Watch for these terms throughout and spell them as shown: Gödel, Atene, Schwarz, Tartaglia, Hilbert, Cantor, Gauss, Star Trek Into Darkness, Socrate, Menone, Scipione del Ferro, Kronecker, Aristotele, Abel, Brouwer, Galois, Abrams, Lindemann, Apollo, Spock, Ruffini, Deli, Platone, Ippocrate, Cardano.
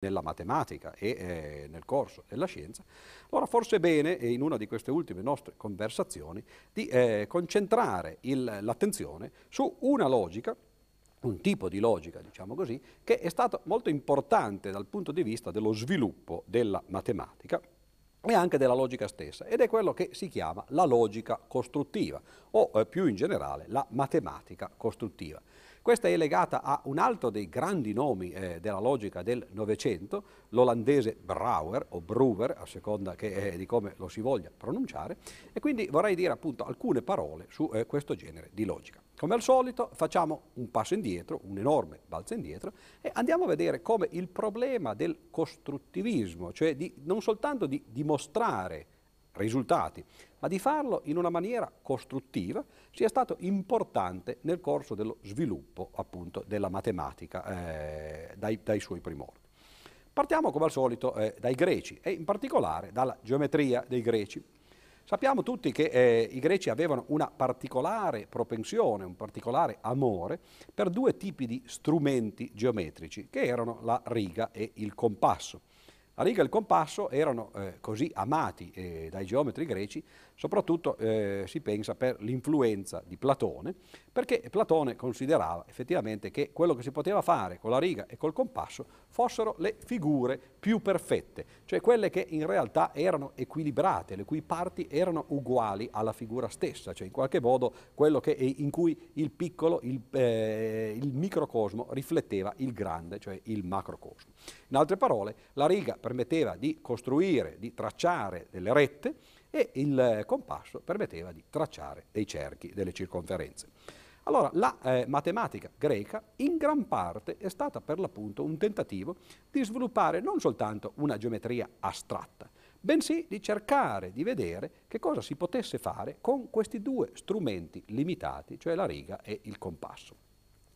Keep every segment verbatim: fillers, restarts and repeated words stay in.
nella matematica e eh, nel corso della scienza, allora forse è bene, e in una di queste ultime nostre conversazioni, di eh, concentrare l'attenzione su una logica, un tipo di logica, diciamo così, che è stato molto importante dal punto di vista dello sviluppo della matematica e anche della logica stessa, ed è quello che si chiama la logica costruttiva, o eh, più in generale la matematica costruttiva. Questa è legata a un altro dei grandi nomi eh, della logica del Novecento, l'olandese Brouwer, o Brouwer, a seconda che, eh, di come lo si voglia pronunciare, e quindi vorrei dire appunto alcune parole su eh, questo genere di logica. Come al solito facciamo un passo indietro, un enorme balzo indietro, e andiamo a vedere come il problema del costruttivismo, cioè di, non soltanto di dimostrare risultati, ma di farlo in una maniera costruttiva, sia stato importante nel corso dello sviluppo appunto della matematica eh, dai, dai suoi primordi. Partiamo come al solito eh, dai greci e in particolare dalla geometria dei greci. Sappiamo tutti che eh, i greci avevano una particolare propensione, un particolare amore per due tipi di strumenti geometrici che erano la riga e il compasso. La riga e il compasso erano eh, così amati eh, dai geometri greci, soprattutto eh, si pensa per l'influenza di Platone, perché Platone considerava effettivamente che quello che si poteva fare con la riga e col compasso fossero le figure più perfette, cioè quelle che in realtà erano equilibrate, le cui parti erano uguali alla figura stessa, cioè in qualche modo quello che, in cui il piccolo, il, eh, il microcosmo rifletteva il grande, cioè il macrocosmo. In altre parole, la riga permetteva di costruire, di tracciare delle rette, e il compasso permetteva di tracciare dei cerchi, delle circonferenze. Allora, la eh, matematica greca in gran parte è stata per l'appunto un tentativo di sviluppare non soltanto una geometria astratta, bensì di cercare di vedere che cosa si potesse fare con questi due strumenti limitati, cioè la riga e il compasso.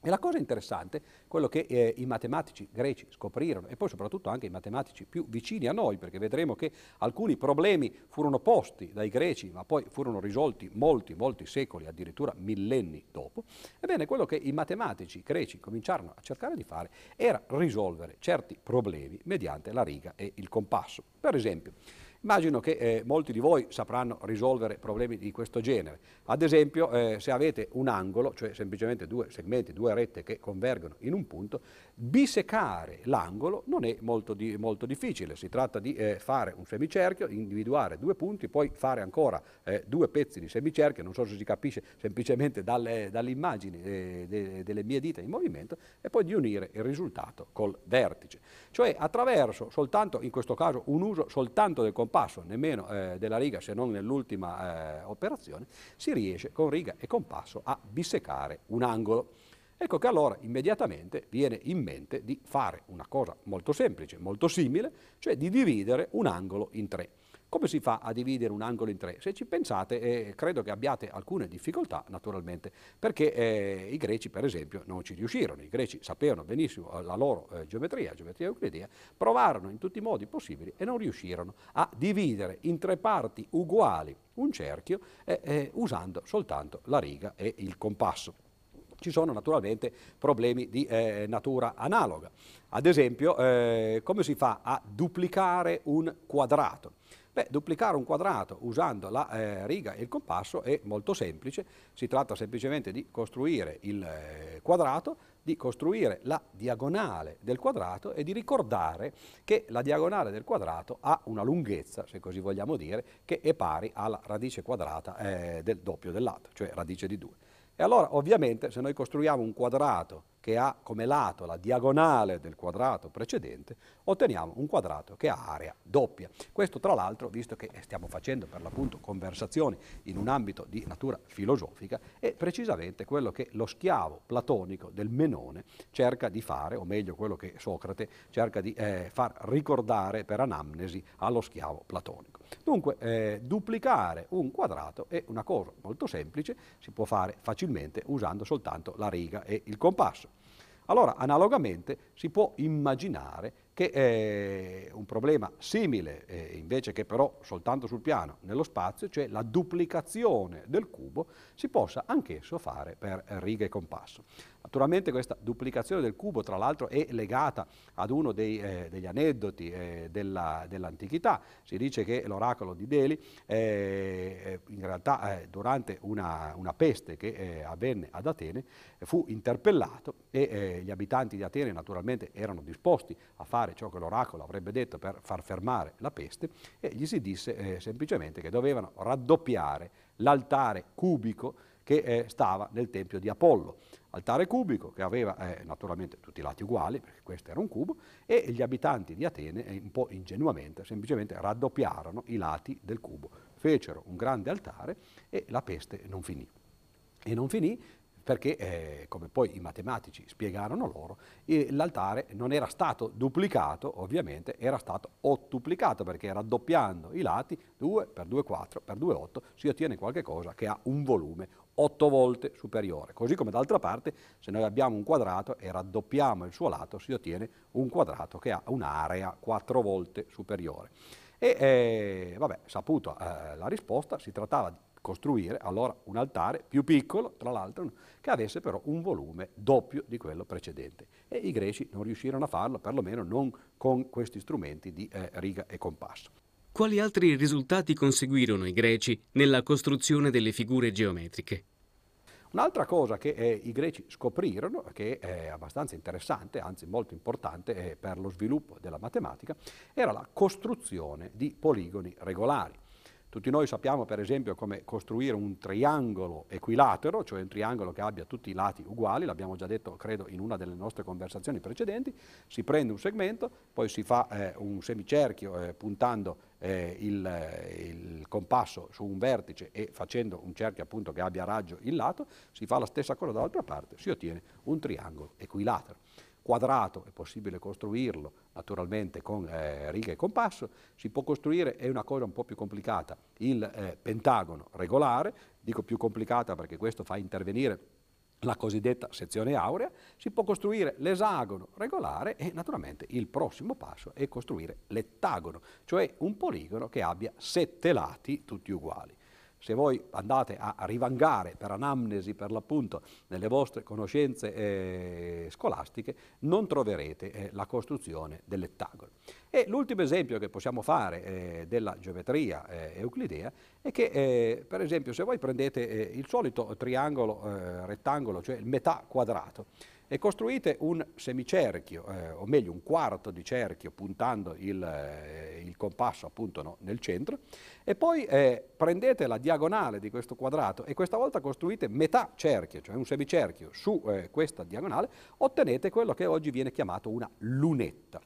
E la cosa interessante, quello che eh, i matematici greci scoprirono, e poi soprattutto anche i matematici più vicini a noi, perché vedremo che alcuni problemi furono posti dai greci, ma poi furono risolti molti, molti secoli, addirittura millenni dopo, ebbene quello che i matematici greci cominciarono a cercare di fare era risolvere certi problemi mediante la riga e il compasso. Per esempio, immagino che eh, molti di voi sapranno risolvere problemi di questo genere. Ad esempio, eh, se avete un angolo, cioè semplicemente due segmenti, due rette che convergono in un punto, bisecare l'angolo non è molto, di, molto difficile. Si tratta di eh, fare un semicerchio, individuare due punti, poi fare ancora eh, due pezzi di semicerchio, non so se si capisce semplicemente dalle, dalle immagini eh, de, delle mie dita in movimento, e poi di unire il risultato col vertice. Cioè attraverso, soltanto in questo caso, un uso soltanto del compasso, Compasso, nemmeno eh, della riga se non nell'ultima eh, operazione, si riesce con riga e compasso a bisecare un angolo. Ecco che allora immediatamente viene in mente di fare una cosa molto semplice, molto simile, cioè di dividere un angolo in tre. Come si fa a dividere un angolo in tre? Se ci pensate, eh, credo che abbiate alcune difficoltà naturalmente, perché eh, i greci per esempio non ci riuscirono, i greci sapevano benissimo la loro eh, geometria, geometria euclidea, provarono in tutti i modi possibili e non riuscirono a dividere in tre parti uguali un cerchio eh, eh, usando soltanto la riga e il compasso. Ci sono naturalmente problemi di eh, natura analoga, ad esempio eh, come si fa a duplicare un quadrato? Beh, duplicare un quadrato usando la eh, riga e il compasso è molto semplice, si tratta semplicemente di costruire il eh, quadrato, di costruire la diagonale del quadrato e di ricordare che la diagonale del quadrato ha una lunghezza, se così vogliamo dire, che è pari alla radice quadrata eh, del doppio del lato, cioè radice di due. E allora ovviamente se noi costruiamo un quadrato che ha come lato la diagonale del quadrato precedente, otteniamo un quadrato che ha area doppia. Questo tra l'altro, visto che stiamo facendo per l'appunto conversazioni in un ambito di natura filosofica, è precisamente quello che lo schiavo platonico del Menone cerca di fare, o meglio quello che Socrate cerca di eh, far ricordare per anamnesi allo schiavo platonico. Dunque, eh, duplicare un quadrato è una cosa molto semplice, si può fare facilmente usando soltanto la riga e il compasso. Allora, analogamente, si può immaginare che eh, un problema simile, eh, invece che però soltanto sul piano, nello spazio, cioè la duplicazione del cubo, si possa anch'esso fare per riga e compasso. Naturalmente questa duplicazione del cubo, tra l'altro, è legata ad uno dei, eh, degli aneddoti eh, della, dell'antichità. Si dice che l'oracolo di Deli, eh, in realtà eh, durante una, una peste che eh, avvenne ad Atene, fu interpellato e eh, gli abitanti di Atene naturalmente erano disposti a fare ciò che l'oracolo avrebbe detto per far fermare la peste, e gli si disse eh, semplicemente che dovevano raddoppiare l'altare cubico che eh, stava nel tempio di Apollo. Altare cubico che aveva eh, naturalmente tutti i lati uguali, perché questo era un cubo, e gli abitanti di Atene, eh, un po' ingenuamente, semplicemente raddoppiarono i lati del cubo, fecero un grande altare e la peste non finì. E non finì perché, eh, come poi i matematici spiegarono loro, eh, l'altare non era stato duplicato, ovviamente era stato ottuplicato, perché raddoppiando i lati, due per due quattro per due otto, si ottiene qualcosa che ha un volume otto volte superiore. Così come d'altra parte, se noi abbiamo un quadrato e raddoppiamo il suo lato, si ottiene un quadrato che ha un'area quattro volte superiore. E eh, vabbè, saputo eh, la risposta, si trattava di costruire allora un altare più piccolo, tra l'altro, che avesse però un volume doppio di quello precedente, e i greci non riuscirono a farlo, perlomeno non con questi strumenti di eh, riga e compasso. Quali altri risultati conseguirono i greci nella costruzione delle figure geometriche? Un'altra cosa che eh, i greci scoprirono, che è abbastanza interessante, anzi molto importante eh, per lo sviluppo della matematica, era la costruzione di poligoni regolari. Tutti noi sappiamo, per esempio, come costruire un triangolo equilatero, cioè un triangolo che abbia tutti i lati uguali, l'abbiamo già detto, credo, in una delle nostre conversazioni precedenti. Si prende un segmento, poi si fa eh, un semicerchio eh, puntando eh, il, eh, il compasso su un vertice e facendo un cerchio, appunto, che abbia raggio il lato, si fa la stessa cosa dall'altra parte, si ottiene un triangolo equilatero. Quadrato, è possibile costruirlo naturalmente con eh, riga e compasso, si può costruire, è una cosa un po' più complicata, il eh, pentagono regolare, dico più complicata perché questo fa intervenire la cosiddetta sezione aurea, si può costruire l'esagono regolare e naturalmente il prossimo passo è costruire l'ettagono, cioè un poligono che abbia sette lati tutti uguali. Se voi andate a rivangare per anamnesi, per l'appunto, nelle vostre conoscenze eh, scolastiche, non troverete eh, la costruzione dell'ettagono. E l'ultimo esempio che possiamo fare eh, della geometria eh, euclidea è che, eh, per esempio, se voi prendete eh, il solito triangolo eh, rettangolo, cioè il metà quadrato, e costruite un semicerchio, eh, o meglio un quarto di cerchio puntando il, eh, il compasso, appunto, no, nel centro, e poi eh, prendete la diagonale di questo quadrato e questa volta costruite metà cerchio, cioè un semicerchio su eh, questa diagonale, ottenete quello che oggi viene chiamato una lunetta.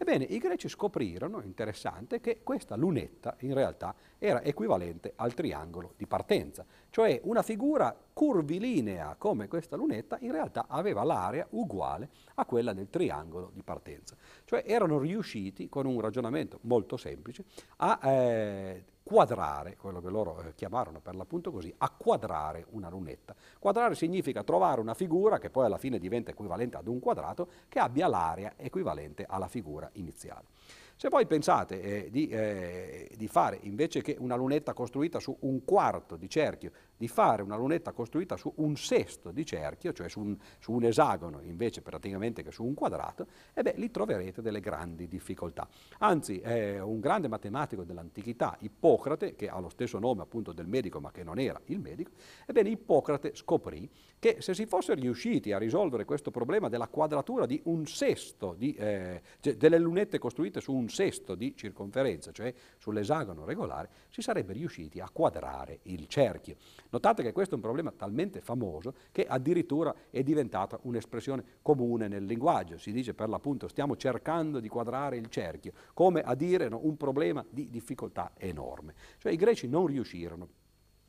Ebbene, i greci scoprirono, interessante, che questa lunetta in realtà era equivalente al triangolo di partenza, cioè una figura curvilinea come questa lunetta in realtà aveva l'area uguale a quella del triangolo di partenza. Cioè erano riusciti, con un ragionamento molto semplice, a eh, quadrare, quello che loro eh, chiamarono per l'appunto così, a quadrare una lunetta. Quadrare significa trovare una figura che poi alla fine diventa equivalente ad un quadrato, che abbia l'area equivalente alla figura iniziale. Se poi pensate eh, di, eh, di fare, invece che una lunetta costruita su un quarto di cerchio, di fare una lunetta costruita su un sesto di cerchio, cioè su un, su un esagono invece praticamente che su un quadrato, e beh, lì troverete delle grandi difficoltà. Anzi, eh, un grande matematico dell'antichità, Ippocrate, che ha lo stesso nome appunto del medico ma che non era il medico, ebbene Ippocrate scoprì che se si fosse riusciti a risolvere questo problema della quadratura di un sesto, di, eh, cioè delle lunette costruite su un sesto di circonferenza, cioè sull'esagono regolare, si sarebbe riusciti a quadrare il cerchio. Notate che questo è un problema talmente famoso che addirittura è diventata un'espressione comune nel linguaggio. Si dice per l'appunto stiamo cercando di quadrare il cerchio, come a dire, no, un problema di difficoltà enorme. Cioè i greci non riuscirono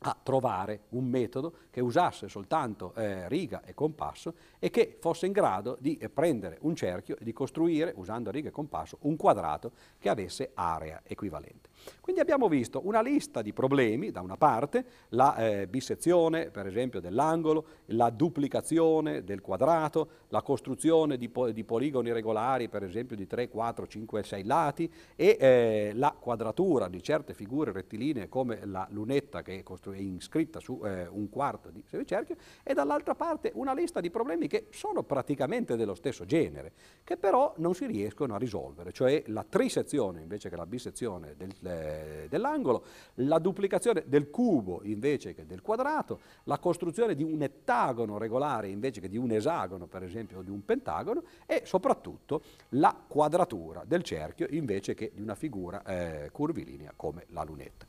a trovare un metodo che usasse soltanto eh, riga e compasso e che fosse in grado di eh, prendere un cerchio e di costruire, usando riga e compasso, un quadrato che avesse area equivalente. Quindi abbiamo visto una lista di problemi, da una parte la eh, bisezione, per esempio, dell'angolo, la duplicazione del quadrato, la costruzione di, po di poligoni regolari, per esempio, di tre, quattro, cinque, sei lati, e eh, la quadratura di certe figure rettilinee come la lunetta che è, è inscritta su eh, un quarto di semicerchio, e dall'altra parte una lista di problemi che sono praticamente dello stesso genere, che però non si riescono a risolvere, cioè la trisezione invece che la bisezione del, eh, dell'angolo, la duplicazione del cubo invece che del quadrato, la costruzione di un ettagono regolare invece che di un esagono, per esempio, o di un pentagono, e soprattutto la quadratura del cerchio invece che di una figura eh, curvilinea come la lunetta.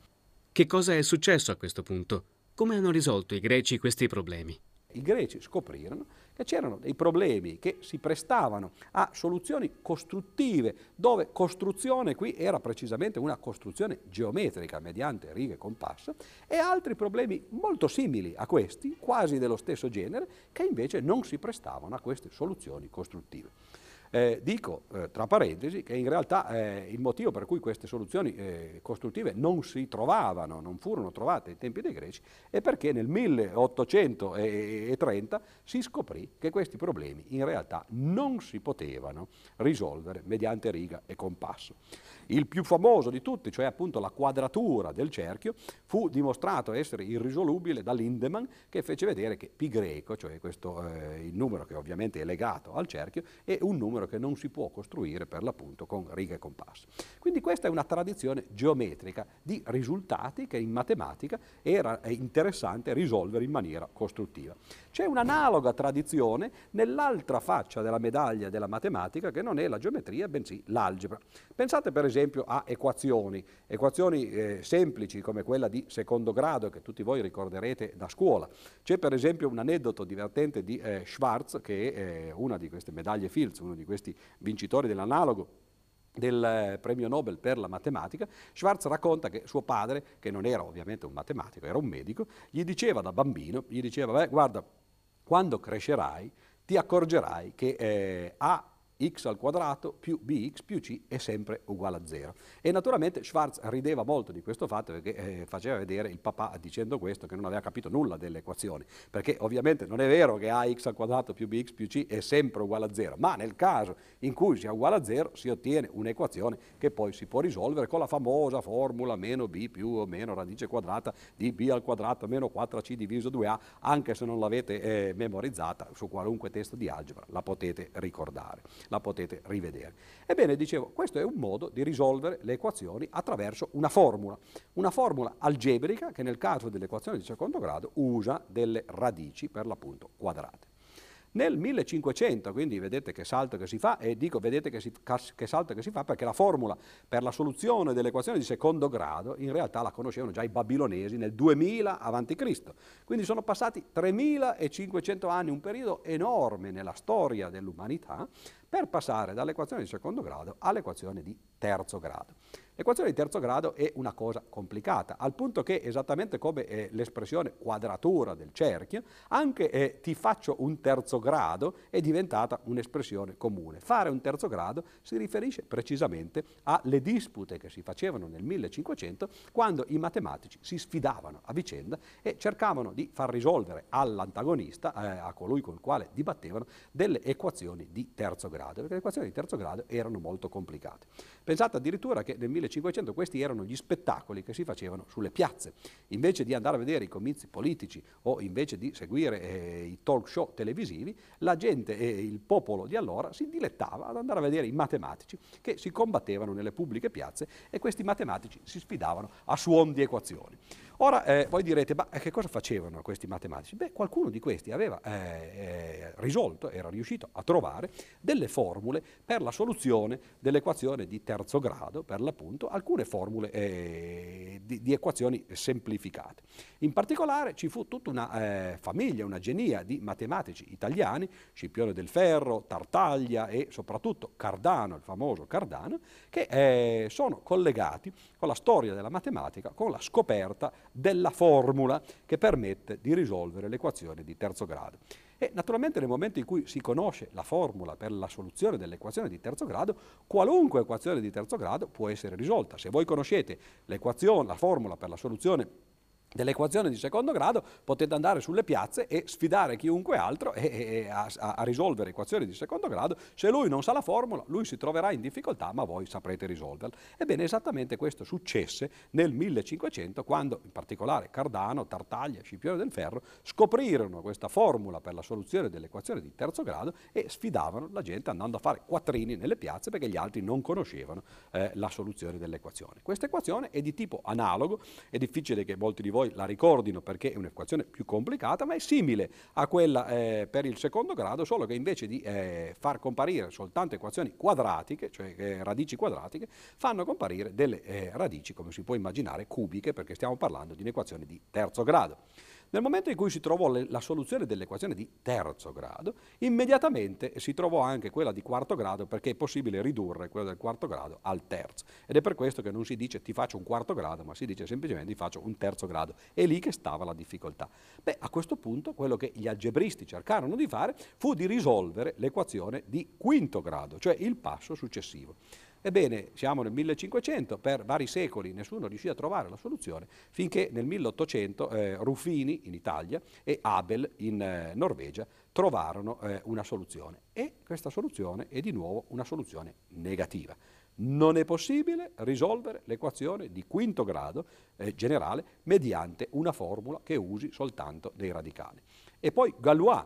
Che cosa è successo a questo punto? Come hanno risolto i greci questi problemi? I greci scoprirono che c'erano dei problemi che si prestavano a soluzioni costruttive, dove costruzione qui era precisamente una costruzione geometrica mediante righe e compasso, e altri problemi molto simili a questi, quasi dello stesso genere, che invece non si prestavano a queste soluzioni costruttive. Eh, dico, eh, tra parentesi, che in realtà eh, il motivo per cui queste soluzioni eh, costruttive non si trovavano, non furono trovate ai tempi dei Greci, è perché nel milleottocentotrenta si scoprì che questi problemi in realtà non si potevano risolvere mediante riga e compasso. Il più famoso di tutti, cioè appunto la quadratura del cerchio, fu dimostrato essere irrisolubile da Lindemann, che fece vedere che pi greco, cioè questo, eh, il numero che ovviamente è legato al cerchio, è un numero che non si può costruire per l'appunto con riga e compasso. Quindi questa è una tradizione geometrica di risultati che in matematica era interessante risolvere in maniera costruttiva. C'è un'analoga tradizione nell'altra faccia della medaglia della matematica, che non è la geometria bensì l'algebra. Pensate per esempio a equazioni, equazioni eh, semplici come quella di secondo grado che tutti voi ricorderete da scuola. C'è per esempio un aneddoto divertente di eh, Schwarz, che è eh, una di queste medaglie Fields, uno di questi vincitori dell'analogo del premio Nobel per la matematica. Schwarz racconta che suo padre, che non era ovviamente un matematico, era un medico, gli diceva da bambino, gli diceva, beh, guarda, quando crescerai ti accorgerai che eh, a x al quadrato più bx più c è sempre uguale a zero. E naturalmente Schwarz rideva molto di questo fatto, perché eh, faceva vedere il papà, dicendo questo, che non aveva capito nulla delle equazioni, perché ovviamente non è vero che ax al quadrato più bx più c è sempre uguale a zero, ma nel caso in cui sia uguale a zero si ottiene un'equazione che poi si può risolvere con la famosa formula meno b più o meno radice quadrata di b al quadrato meno quattro a c diviso due a, anche se non l'avete eh, memorizzata, su qualunque testo di algebra la potete ricordare, la potete rivedere. Ebbene, dicevo, questo è un modo di risolvere le equazioni attraverso una formula, una formula algebrica che nel caso dell'equazione di secondo grado usa delle radici per l'appunto quadrate. Nel millecinquecento, quindi vedete che salto che si fa, e dico vedete che, si, che salto che si fa perché la formula per la soluzione dell'equazione di secondo grado in realtà la conoscevano già i babilonesi nel duemila avanti Cristo, quindi sono passati tremilacinquecento anni, un periodo enorme nella storia dell'umanità, per passare dall'equazione di secondo grado all'equazione di terzo grado. L'equazione di terzo grado è una cosa complicata, al punto che, esattamente come eh, l'espressione quadratura del cerchio, anche eh, ti faccio un terzo grado è diventata un'espressione comune. Fare un terzo grado si riferisce precisamente alle dispute che si facevano nel millecinquecento, quando i matematici si sfidavano a vicenda e cercavano di far risolvere all'antagonista, eh, a colui con il quale dibattevano, delle equazioni di terzo grado, perché le equazioni di terzo grado erano molto complicate. Pensate addirittura che nel millecinquecento questi erano gli spettacoli che si facevano sulle piazze. Invece di andare a vedere i comizi politici o invece di seguire eh, i talk show televisivi, la gente e eh, il popolo di allora si dilettava ad andare a vedere i matematici che si combattevano nelle pubbliche piazze, e questi matematici si sfidavano a suon di equazioni. Ora eh, voi direte, ma che cosa facevano questi matematici? Beh, qualcuno di questi aveva eh, eh, risolto, era riuscito a trovare delle formule per la soluzione dell'equazione di terzo grado, per l'appunto alcune formule eh, di, di equazioni semplificate. In particolare ci fu tutta una eh, famiglia, una genia di matematici italiani, Scipione del Ferro, Tartaglia e soprattutto Cardano, il famoso Cardano, che eh, sono collegati con la storia della matematica, con la scoperta della formula che permette di risolvere l'equazione di terzo grado. E naturalmente nel momento in cui si conosce la formula per la soluzione dell'equazione di terzo grado, qualunque equazione di terzo grado può essere risolta. Se voi conoscete l'equazione, la formula per la soluzione dell'equazione di secondo grado, potete andare sulle piazze e sfidare chiunque altro e, e, a, a risolvere equazioni di secondo grado. Se lui non sa la formula, lui si troverà in difficoltà, ma voi saprete risolverla. Ebbene, esattamente questo successe nel millecinquecento, quando in particolare Cardano, Tartaglia, Scipione del Ferro scoprirono questa formula per la soluzione dell'equazione di terzo grado e sfidavano la gente andando a fare quattrini nelle piazze, perché gli altri non conoscevano eh, la soluzione dell'equazione. Questa equazione è di tipo analogo, è difficile che molti di voi la ricordino perché è un'equazione più complicata, ma è simile a quella eh, per il secondo grado, solo che invece di eh, far comparire soltanto equazioni quadratiche, cioè eh, radici quadratiche, fanno comparire delle eh, radici, come si può immaginare, cubiche, perché stiamo parlando di un'equazione di terzo grado. Nel momento in cui si trovò le, la soluzione dell'equazione di terzo grado, immediatamente si trovò anche quella di quarto grado, perché è possibile ridurre quella del quarto grado al terzo. Ed è per questo che non si dice ti faccio un quarto grado, ma si dice semplicemente ti faccio un terzo grado. È lì che stava la difficoltà. Beh, a questo punto quello che gli algebristi cercarono di fare fu di risolvere l'equazione di quinto grado, cioè il passo successivo. Ebbene, siamo nel millecinquecento, per vari secoli nessuno riuscì a trovare la soluzione, finché nel milleottocento eh, Ruffini in Italia e Abel in eh, Norvegia trovarono eh, una soluzione. E questa soluzione è di nuovo una soluzione negativa. Non è possibile risolvere l'equazione di quinto grado eh, generale mediante una formula che usi soltanto dei radicali. E poi Galois,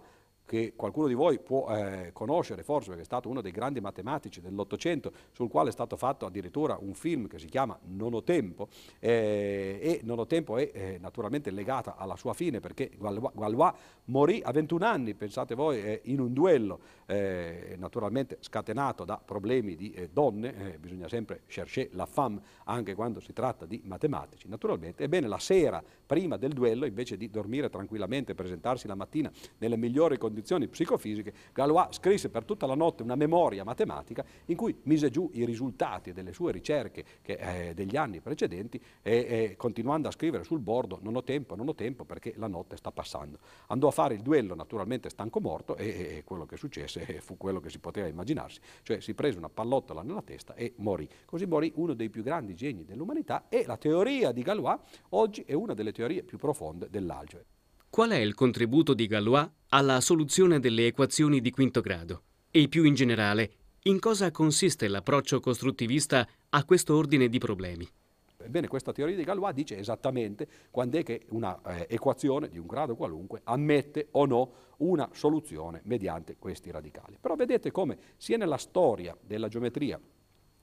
che qualcuno di voi può eh, conoscere forse perché è stato uno dei grandi matematici dell'Ottocento, sul quale è stato fatto addirittura un film che si chiama Non ho tempo, eh, e Non ho tempo è eh, naturalmente legata alla sua fine, perché Galois, Galois morì a ventuno anni, pensate voi, eh, in un duello eh, naturalmente scatenato da problemi di eh, donne, eh, bisogna sempre chercher la femme anche quando si tratta di matematici naturalmente. Ebbene, la sera prima del duello, invece di dormire tranquillamente e presentarsi la mattina nelle migliori condizioni condizioni psicofisiche, Galois scrisse per tutta la notte una memoria matematica in cui mise giù i risultati delle sue ricerche che, eh, degli anni precedenti, e, e continuando a scrivere sul bordo non ho tempo, non ho tempo perché la notte sta passando. Andò a fare il duello naturalmente stanco morto e, e quello che successe fu quello che si poteva immaginarsi, cioè si prese una pallottola nella testa e morì. Così morì uno dei più grandi geni dell'umanità, e la teoria di Galois oggi è una delle teorie più profonde dell'algebra. Qual è il contributo di Galois alla soluzione delle equazioni di quinto grado? E più in generale, in cosa consiste l'approccio costruttivista a questo ordine di problemi? Ebbene, questa teoria di Galois dice esattamente quando è che una eh, equazione di un grado qualunque ammette o no una soluzione mediante questi radicali. Però vedete come sia nella storia della geometria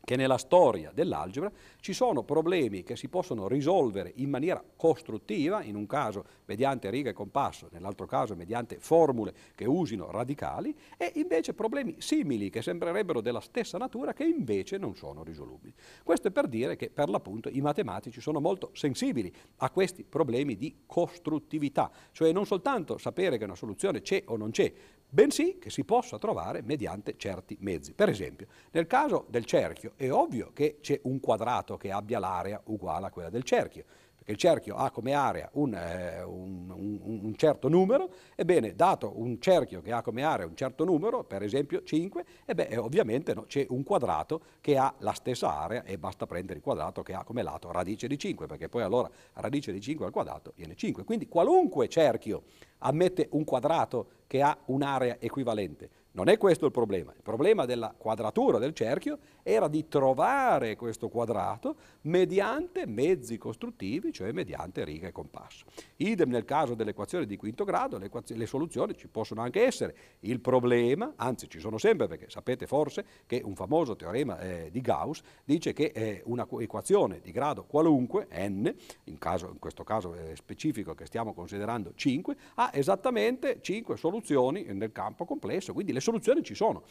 che nella storia dell'algebra ci sono problemi che si possono risolvere in maniera costruttiva, in un caso mediante riga e compasso, nell'altro caso mediante formule che usino radicali, e invece problemi simili che sembrerebbero della stessa natura che invece non sono risolubili. Questo è per dire che per l'appunto i matematici sono molto sensibili a questi problemi di costruttività, cioè non soltanto sapere che una soluzione c'è o non c'è, bensì che si possa trovare mediante certi mezzi. Per esempio, nel caso del cerchio è ovvio che c'è un quadrato che abbia l'area uguale a quella del cerchio, perché il cerchio ha come area un, eh, un, un, un certo numero. Ebbene, dato un cerchio che ha come area un certo numero, per esempio cinque, e beh, ovviamente no, c'è un quadrato che ha la stessa area, e basta prendere il quadrato che ha come lato radice di cinque, perché poi allora radice di cinque al quadrato viene cinque. Quindi qualunque cerchio ammette un quadrato che ha un'area equivalente. Non è questo il problema. Il problema della quadratura del cerchio era di trovare questo quadrato mediante mezzi costruttivi, cioè mediante riga e compasso. Idem nel caso dell'equazione di quinto grado, le, le soluzioni ci possono anche essere. Il problema, anzi ci sono sempre, perché sapete forse che un famoso teorema eh, di Gauss dice che eh, una equazione di grado qualunque, n, in, caso, in questo caso eh, specifico che stiamo considerando cinque, ha esattamente cinque soluzioni nel campo complesso, quindi le soluzioni ci sono.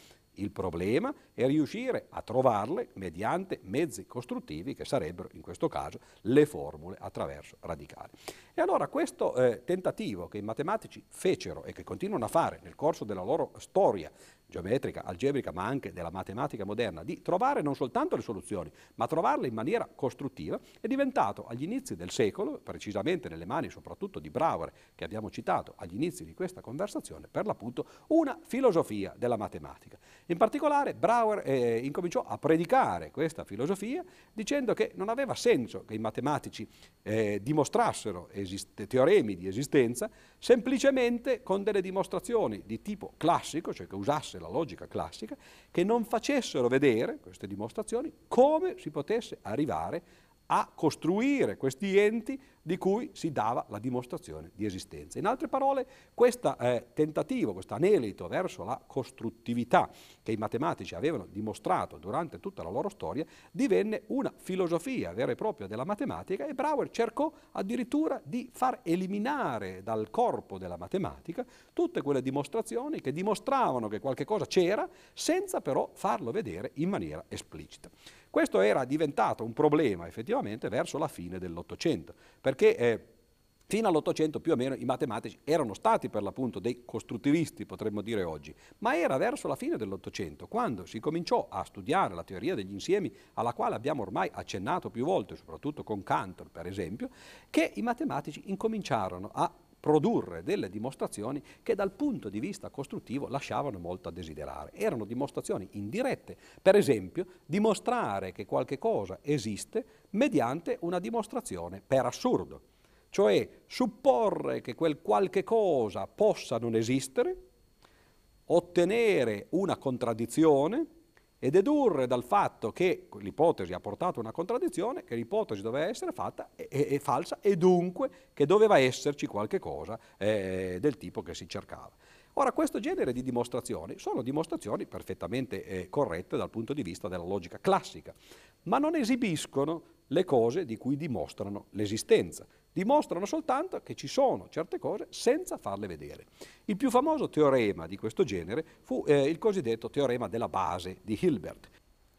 Il problema è riuscire a trovarle mediante mezzi costruttivi che sarebbero in questo caso le formule attraverso radicali. E allora questo eh, tentativo che i matematici fecero e che continuano a fare nel corso della loro storia geometrica, algebrica, ma anche della matematica moderna, di trovare non soltanto le soluzioni, ma trovarle in maniera costruttiva, è diventato agli inizi del secolo, precisamente nelle mani soprattutto di Brouwer, che abbiamo citato agli inizi di questa conversazione, per l'appunto una filosofia della matematica. In particolare Brouwer eh, incominciò a predicare questa filosofia dicendo che non aveva senso che i matematici eh, dimostrassero teoremi di esistenza semplicemente con delle dimostrazioni di tipo classico, cioè che usasse la logica classica, che non facessero vedere, queste dimostrazioni, come si potesse arrivare a costruire questi enti di cui si dava la dimostrazione di esistenza. In altre parole, questo eh, tentativo, questo anelito verso la costruttività che i matematici avevano dimostrato durante tutta la loro storia, divenne una filosofia vera e propria della matematica, e Brouwer cercò addirittura di far eliminare dal corpo della matematica tutte quelle dimostrazioni che dimostravano che qualche cosa c'era, senza però farlo vedere in maniera esplicita. Questo era diventato un problema effettivamente verso la fine dell'Ottocento, perché eh, fino all'Ottocento più o meno i matematici erano stati per l'appunto dei costruttivisti, potremmo dire oggi, ma era verso la fine dell'Ottocento quando si cominciò a studiare la teoria degli insiemi, alla quale abbiamo ormai accennato più volte, soprattutto con Cantor per esempio, che i matematici incominciarono a produrre delle dimostrazioni che dal punto di vista costruttivo lasciavano molto a desiderare. Erano dimostrazioni indirette, per esempio dimostrare che qualche cosa esiste mediante una dimostrazione per assurdo, cioè supporre che quel qualche cosa possa non esistere, ottenere una contraddizione e dedurre dal fatto che l'ipotesi ha portato a una contraddizione, che l'ipotesi doveva essere fatta e, e, e falsa, e dunque che doveva esserci qualche cosa eh, del tipo che si cercava. Ora, questo genere di dimostrazioni sono dimostrazioni perfettamente eh, corrette dal punto di vista della logica classica, ma non esibiscono le cose di cui dimostrano l'esistenza. Dimostrano soltanto che ci sono certe cose senza farle vedere. Il più famoso teorema di questo genere fu eh, il cosiddetto teorema della base di Hilbert.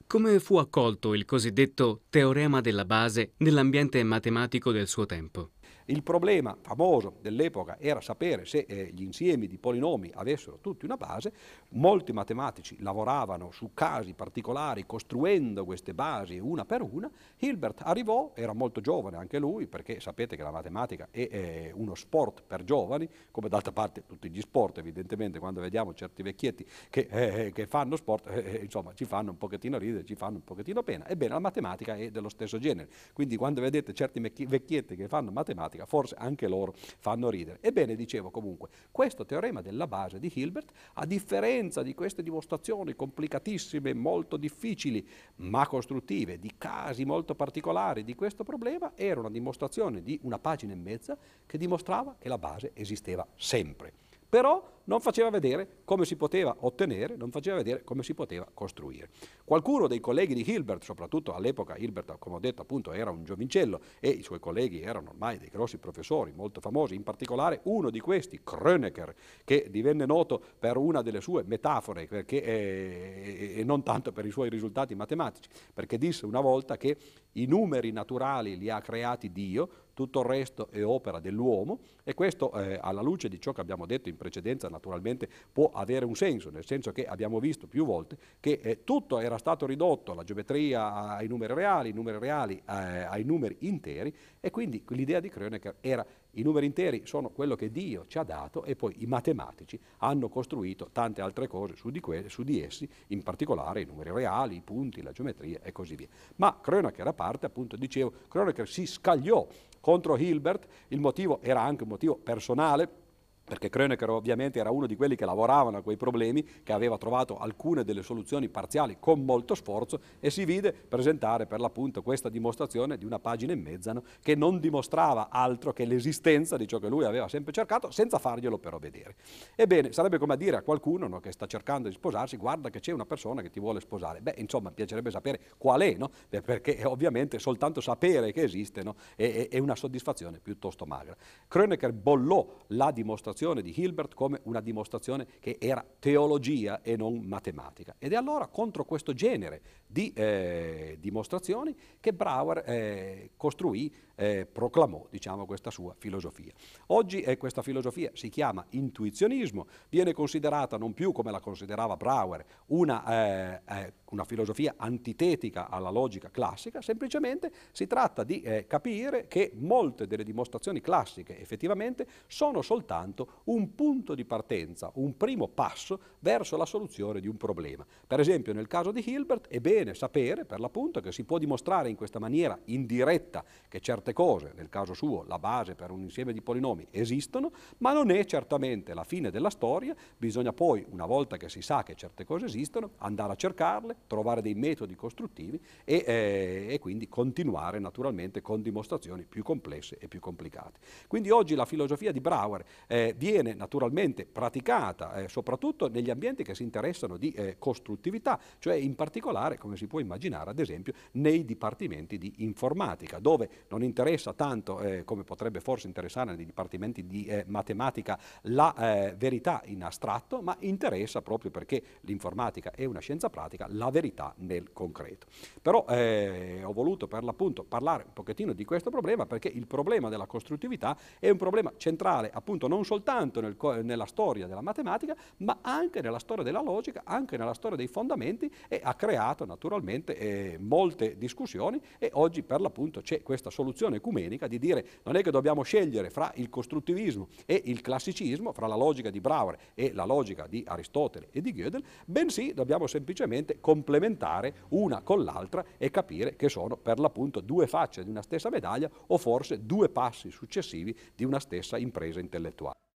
Come fu accolto il cosiddetto teorema della base nell'ambiente matematico del suo tempo? Il problema famoso dell'epoca era sapere se eh, gli insiemi di polinomi avessero tutti una base. Molti matematici lavoravano su casi particolari costruendo queste basi una per una. Hilbert arrivò, era molto giovane anche lui, perché sapete che la matematica è eh, uno sport per giovani, come d'altra parte tutti gli sport evidentemente, quando vediamo certi vecchietti che, eh, che fanno sport, eh, insomma ci fanno un pochettino ridere, ci fanno un pochettino pena. Ebbene, la matematica è dello stesso genere, quindi quando vedete certi vecchietti che fanno matematica, forse anche loro fanno ridere. Ebbene, dicevo comunque, questo teorema della base di Hilbert, a differenza di queste dimostrazioni complicatissime, molto difficili, ma costruttive, di casi molto particolari di questo problema, era una dimostrazione di una pagina e mezza che dimostrava che la base esisteva sempre. Però non faceva vedere come si poteva ottenere, non faceva vedere come si poteva costruire. Qualcuno dei colleghi di Hilbert, soprattutto all'epoca Hilbert, come ho detto appunto, era un giovincello e i suoi colleghi erano ormai dei grossi professori molto famosi, in particolare uno di questi, Kronecker, che divenne noto per una delle sue metafore, perché, eh, e non tanto per i suoi risultati matematici, perché disse una volta che i numeri naturali li ha creati Dio, tutto il resto è opera dell'uomo, e questo eh, alla luce di ciò che abbiamo detto in precedenza naturalmente può avere un senso, nel senso che abbiamo visto più volte che eh, tutto era stato ridotto, la geometria ai numeri reali, i numeri reali eh, ai numeri interi, e quindi l'idea di Kronecker era: i numeri interi sono quello che Dio ci ha dato, e poi i matematici hanno costruito tante altre cose su di, que su di essi, in particolare i numeri reali, i punti, la geometria e così via. Ma Kronecker a parte, appunto dicevo, Kronecker si scagliò contro Hilbert, il motivo era anche un motivo personale, perché Kronecker ovviamente era uno di quelli che lavoravano a quei problemi, che aveva trovato alcune delle soluzioni parziali con molto sforzo, e si vide presentare per l'appunto questa dimostrazione di una pagina e mezza, no? Che non dimostrava altro che l'esistenza di ciò che lui aveva sempre cercato, senza farglielo però vedere. Ebbene, sarebbe come a dire a qualcuno, no, che sta cercando di sposarsi: guarda che c'è una persona che ti vuole sposare. Beh, insomma, piacerebbe sapere qual è, no? Perché ovviamente soltanto sapere che esiste, no, è, è una soddisfazione piuttosto magra. Kronecker bollò la dimostrazione dimostrazione di Hilbert come una dimostrazione che era teologia e non matematica. Ed è allora contro questo genere di eh, dimostrazioni che Brouwer eh, costruì, eh, proclamò, diciamo, questa sua filosofia. Oggi eh, questa filosofia si chiama intuizionismo, viene considerata non più, come la considerava Brouwer, una, eh, eh, una filosofia antitetica alla logica classica, semplicemente si tratta di eh, capire che molte delle dimostrazioni classiche effettivamente sono soltanto un punto di partenza, un primo passo verso la soluzione di un problema. Per esempio nel caso di Hilbert è bene sapere per l'appunto che si può dimostrare in questa maniera indiretta che certe cose, nel caso suo la base per un insieme di polinomi, esistono, ma non è certamente la fine della storia. Bisogna poi, una volta che si sa che certe cose esistono, andare a cercarle, trovare dei metodi costruttivi e, eh, e quindi continuare naturalmente con dimostrazioni più complesse e più complicate. Quindi oggi la filosofia di Brouwer eh, viene naturalmente praticata eh, soprattutto negli ambienti che si interessano di eh, costruttività, cioè in particolare, come si può immaginare, ad esempio nei dipartimenti di informatica, dove non interessa tanto, eh, come potrebbe forse interessare nei dipartimenti di eh, matematica, la eh, verità in astratto, ma interessa, proprio perché l'informatica è una scienza pratica, la verità nel concreto. Però eh, ho voluto per l'appunto parlare un pochettino di questo problema, perché il problema della costruttività è un problema centrale appunto non soltanto nel, nella storia della matematica, ma anche nella storia della logica, anche nella storia dei fondamenti, e ha creato naturalmente eh, molte discussioni. E oggi per l'appunto c'è questa soluzione ecumenica di dire: non è che dobbiamo scegliere fra il costruttivismo e il classicismo, fra la logica di Brouwer e la logica di Aristotele e di Gödel, bensì dobbiamo semplicemente complementare una con l'altra e capire che sono per l'appunto due facce di una stessa medaglia, o forse due passi successivi di una stessa impresa intellettuale.